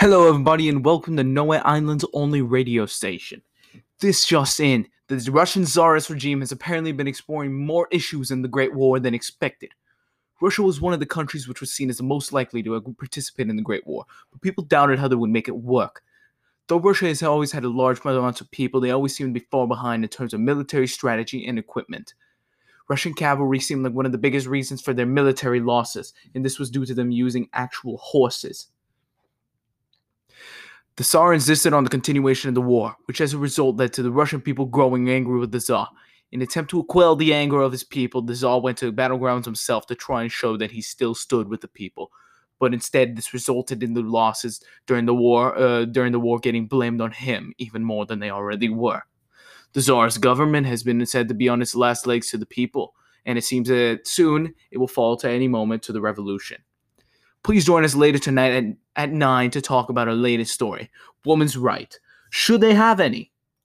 Hello everybody and welcome to Nowhere Island's only radio station. This just in, the Russian Tsarist regime has apparently been exploring more issues in the Great War than expected. Russia was one of the countries which was seen as the most likely to participate in the Great War, but people doubted how they would make it work. Though Russia has always had a large amount of people, they always seem to be far behind in terms of military strategy and equipment. Russian cavalry seemed like one of the biggest reasons for their military losses, and this was due to them using actual horses. The Tsar insisted on the continuation of the war, which as a result led to the Russian people growing angry with the Tsar. In an attempt to quell the anger of his people, the Tsar went to the battlegrounds himself to try and show that he still stood with the people. But instead, this resulted in the losses during the war getting blamed on him even more than they already were. The Tsar's government has been said to be on its last legs to the people, and it seems that soon it will fall to any moment to the revolution. Please join us later tonight at 9 to talk about our latest story, Woman's Right. Should they have any?